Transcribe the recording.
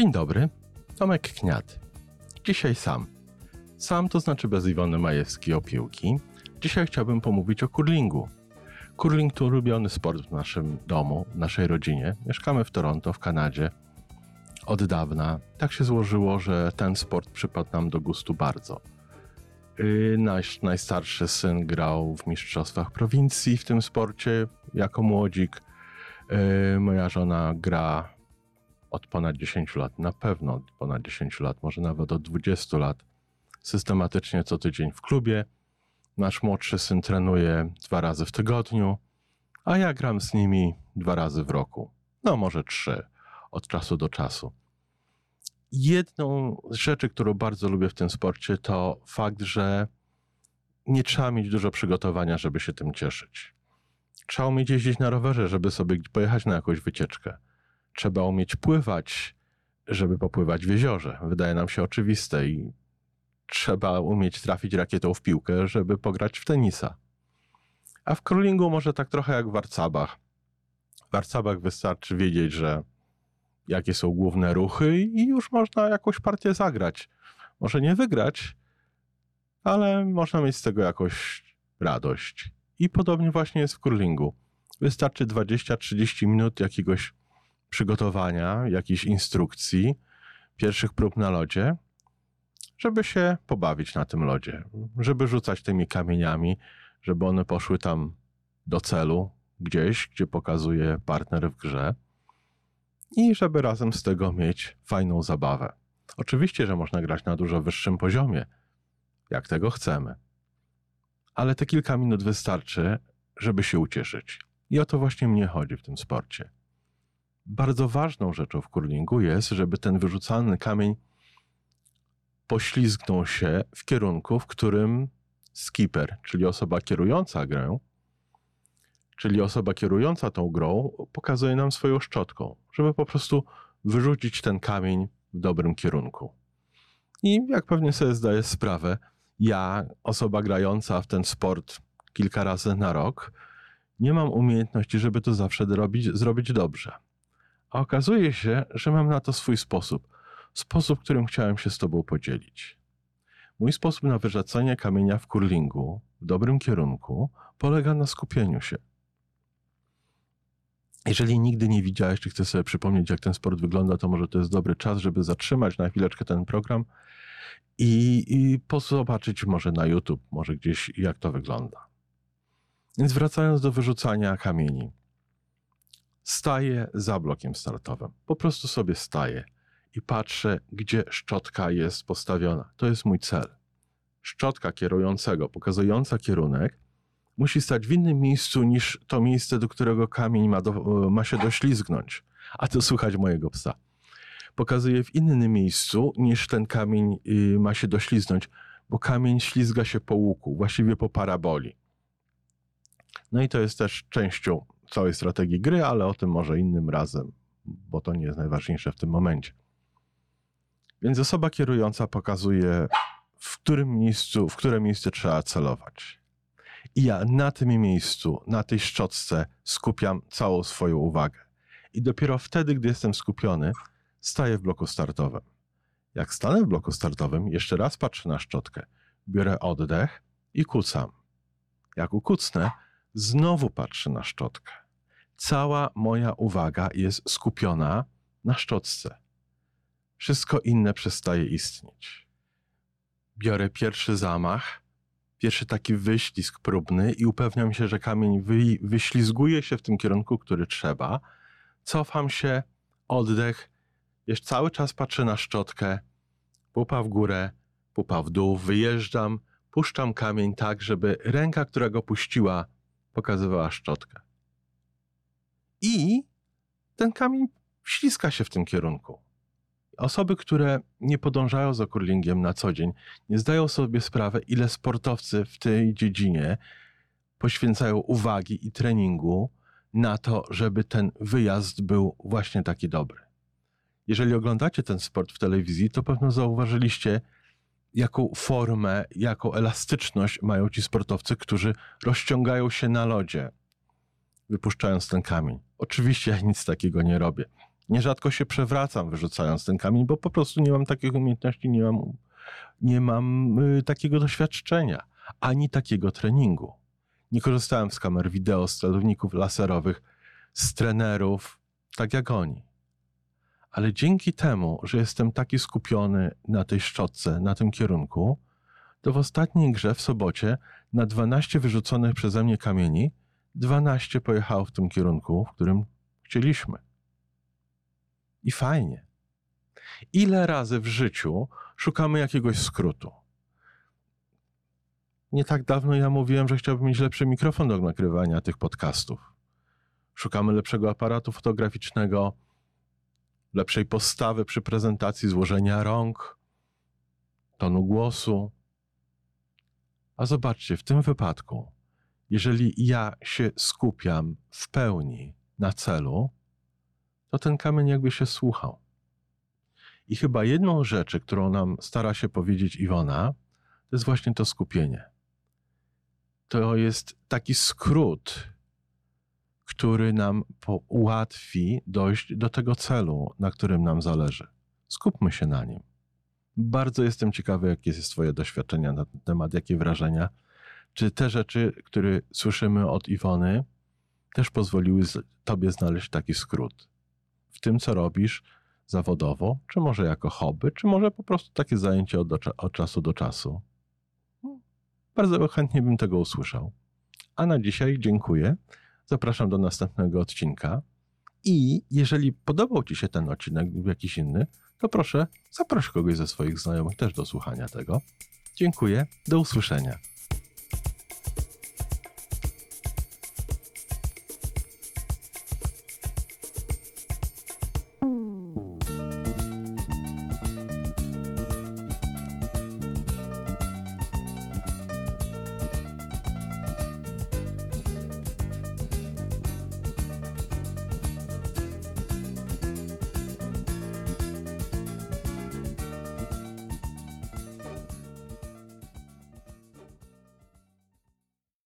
Dzień dobry, Tomek Kniat. Dzisiaj sam. Sam to znaczy bez Iwony Majewskiej o piłki. Dzisiaj chciałbym pomówić o curlingu. Curling to ulubiony sport w naszym domu, w naszej rodzinie. Mieszkamy w Toronto, w Kanadzie od dawna. Tak się złożyło, że ten sport przypadł nam do gustu bardzo. Nasz najstarszy syn grał w mistrzostwach prowincji w tym sporcie jako młodzik. Moja żona gra od ponad 10 lat, na pewno od ponad 10 lat, może nawet od 20 lat. Systematycznie co tydzień w klubie. Nasz młodszy syn trenuje 2 razy w tygodniu, a ja gram z nimi 2 razy w roku. No może 3, od czasu do czasu. Jedną z rzeczy, którą bardzo lubię w tym sporcie, to fakt, że nie trzeba mieć dużo przygotowania, żeby się tym cieszyć. Trzeba umieć jeździć na rowerze, żeby sobie pojechać na jakąś wycieczkę. Trzeba umieć pływać, żeby popływać w jeziorze. Wydaje nam się oczywiste i trzeba umieć trafić rakietą w piłkę, żeby pograć w tenisa. A w curlingu może tak trochę jak w warcabach. W warcabach wystarczy wiedzieć, że jakie są główne ruchy i już można jakąś partię zagrać. Może nie wygrać, ale można mieć z tego jakąś radość. I podobnie właśnie jest w curlingu. Wystarczy 20-30 minut jakiegoś przygotowania, jakichś instrukcji, pierwszych prób na lodzie, żeby się pobawić na tym lodzie, żeby rzucać tymi kamieniami, żeby one poszły tam do celu, gdzieś, gdzie pokazuje partner w grze i żeby razem z tego mieć fajną zabawę. Oczywiście, że można grać na dużo wyższym poziomie, jak tego chcemy, ale te kilka minut wystarczy, żeby się ucieszyć. I o to właśnie mnie chodzi w tym sporcie. Bardzo ważną rzeczą w curlingu jest, żeby ten wyrzucany kamień poślizgnął się w kierunku, w którym skipper, czyli osoba kierująca grę, czyli osoba kierująca tą grą, pokazuje nam swoją szczotką, żeby po prostu wyrzucić ten kamień w dobrym kierunku. I jak pewnie sobie zdaję sprawę, ja, osoba grająca w ten sport kilka razy na rok, nie mam umiejętności, żeby to zawsze zrobić dobrze. A okazuje się, że mam na to swój sposób, którym chciałem się z tobą podzielić. Mój sposób na wyrzucanie kamienia w curlingu w dobrym kierunku polega na skupieniu się. Jeżeli nigdy nie widziałeś, czy chcesz sobie przypomnieć, jak ten sport wygląda, to może to jest dobry czas, żeby zatrzymać na chwileczkę ten program i zobaczyć może na YouTube, może gdzieś, jak to wygląda. Więc wracając do wyrzucania kamieni. Staję za blokiem startowym. Po prostu sobie staję i patrzę, gdzie szczotka jest postawiona. To jest mój cel. Szczotka kierującego, pokazująca kierunek, musi stać w innym miejscu niż to miejsce, do którego kamień ma się doślizgnąć. A to słychać mojego psa. Pokazuje w innym miejscu niż ten kamień ma się dośliznąć, bo kamień ślizga się po łuku, właściwie po paraboli. No i to jest też częścią całej strategii gry, ale o tym może innym razem, bo to nie jest najważniejsze w tym momencie. Więc osoba kierująca pokazuje, w które miejsce trzeba celować. I ja na tym miejscu, na tej szczotce skupiam całą swoją uwagę. I dopiero wtedy, gdy jestem skupiony, staję w bloku startowym. Jak stanę w bloku startowym, jeszcze raz patrzę na szczotkę, biorę oddech i kucam. Jak ukucnę, znowu patrzę na szczotkę. Cała moja uwaga jest skupiona na szczotce. Wszystko inne przestaje istnieć. Biorę pierwszy zamach, pierwszy taki wyślizg próbny i upewniam się, że kamień wyślizguje się w tym kierunku, który trzeba. Cofam się, oddech, jeszcze cały czas patrzę na szczotkę, pupa w górę, pupa w dół, wyjeżdżam, puszczam kamień tak, żeby ręka, która go puściła, pokazywała szczotkę. I ten kamień śliska się w tym kierunku. Osoby, które nie podążają za curlingiem na co dzień, nie zdają sobie sprawy, ile sportowcy w tej dziedzinie poświęcają uwagi i treningu na to, żeby ten wyjazd był właśnie taki dobry. Jeżeli oglądacie ten sport w telewizji, to pewno zauważyliście, jaką formę, jaką elastyczność mają ci sportowcy, którzy rozciągają się na lodzie, wypuszczając ten kamień. Oczywiście ja nic takiego nie robię. Nierzadko się przewracam, wyrzucając ten kamień, bo po prostu nie mam takich umiejętności, nie mam takiego doświadczenia, ani takiego treningu. Nie korzystałem z kamer wideo, z celowników laserowych, z trenerów, tak jak oni. Ale dzięki temu, że jestem taki skupiony na tej szczotce, na tym kierunku, to w ostatniej grze w sobotę na 12 wyrzuconych przeze mnie kamieni 12 pojechało w tym kierunku, w którym chcieliśmy. I fajnie. Ile razy w życiu szukamy jakiegoś skrótu? Nie tak dawno ja mówiłem, że chciałbym mieć lepszy mikrofon do nagrywania tych podcastów. Szukamy lepszego aparatu fotograficznego, lepszej postawy przy prezentacji, złożenia rąk, tonu głosu. A zobaczcie, w tym wypadku, jeżeli ja się skupiam w pełni na celu, to ten kamień jakby się słuchał. I chyba jedną rzecz, którą nam stara się powiedzieć Iwona, to jest właśnie to skupienie. To jest taki skrót, który nam ułatwi dojść do tego celu, na którym nam zależy. Skupmy się na nim. Bardzo jestem ciekawy, jakie jest twoje doświadczenia na ten temat, jakie wrażenia. Czy te rzeczy, które słyszymy od Iwony, też pozwoliły tobie znaleźć taki skrót w tym, co robisz zawodowo, czy może jako hobby, czy może po prostu takie zajęcie od czasu do czasu. Bardzo chętnie bym tego usłyszał. A na dzisiaj dziękuję. Zapraszam do następnego odcinka. I jeżeli podobał ci się ten odcinek lub jakiś inny, to proszę, zaproś kogoś ze swoich znajomych też do słuchania tego. Dziękuję, do usłyszenia.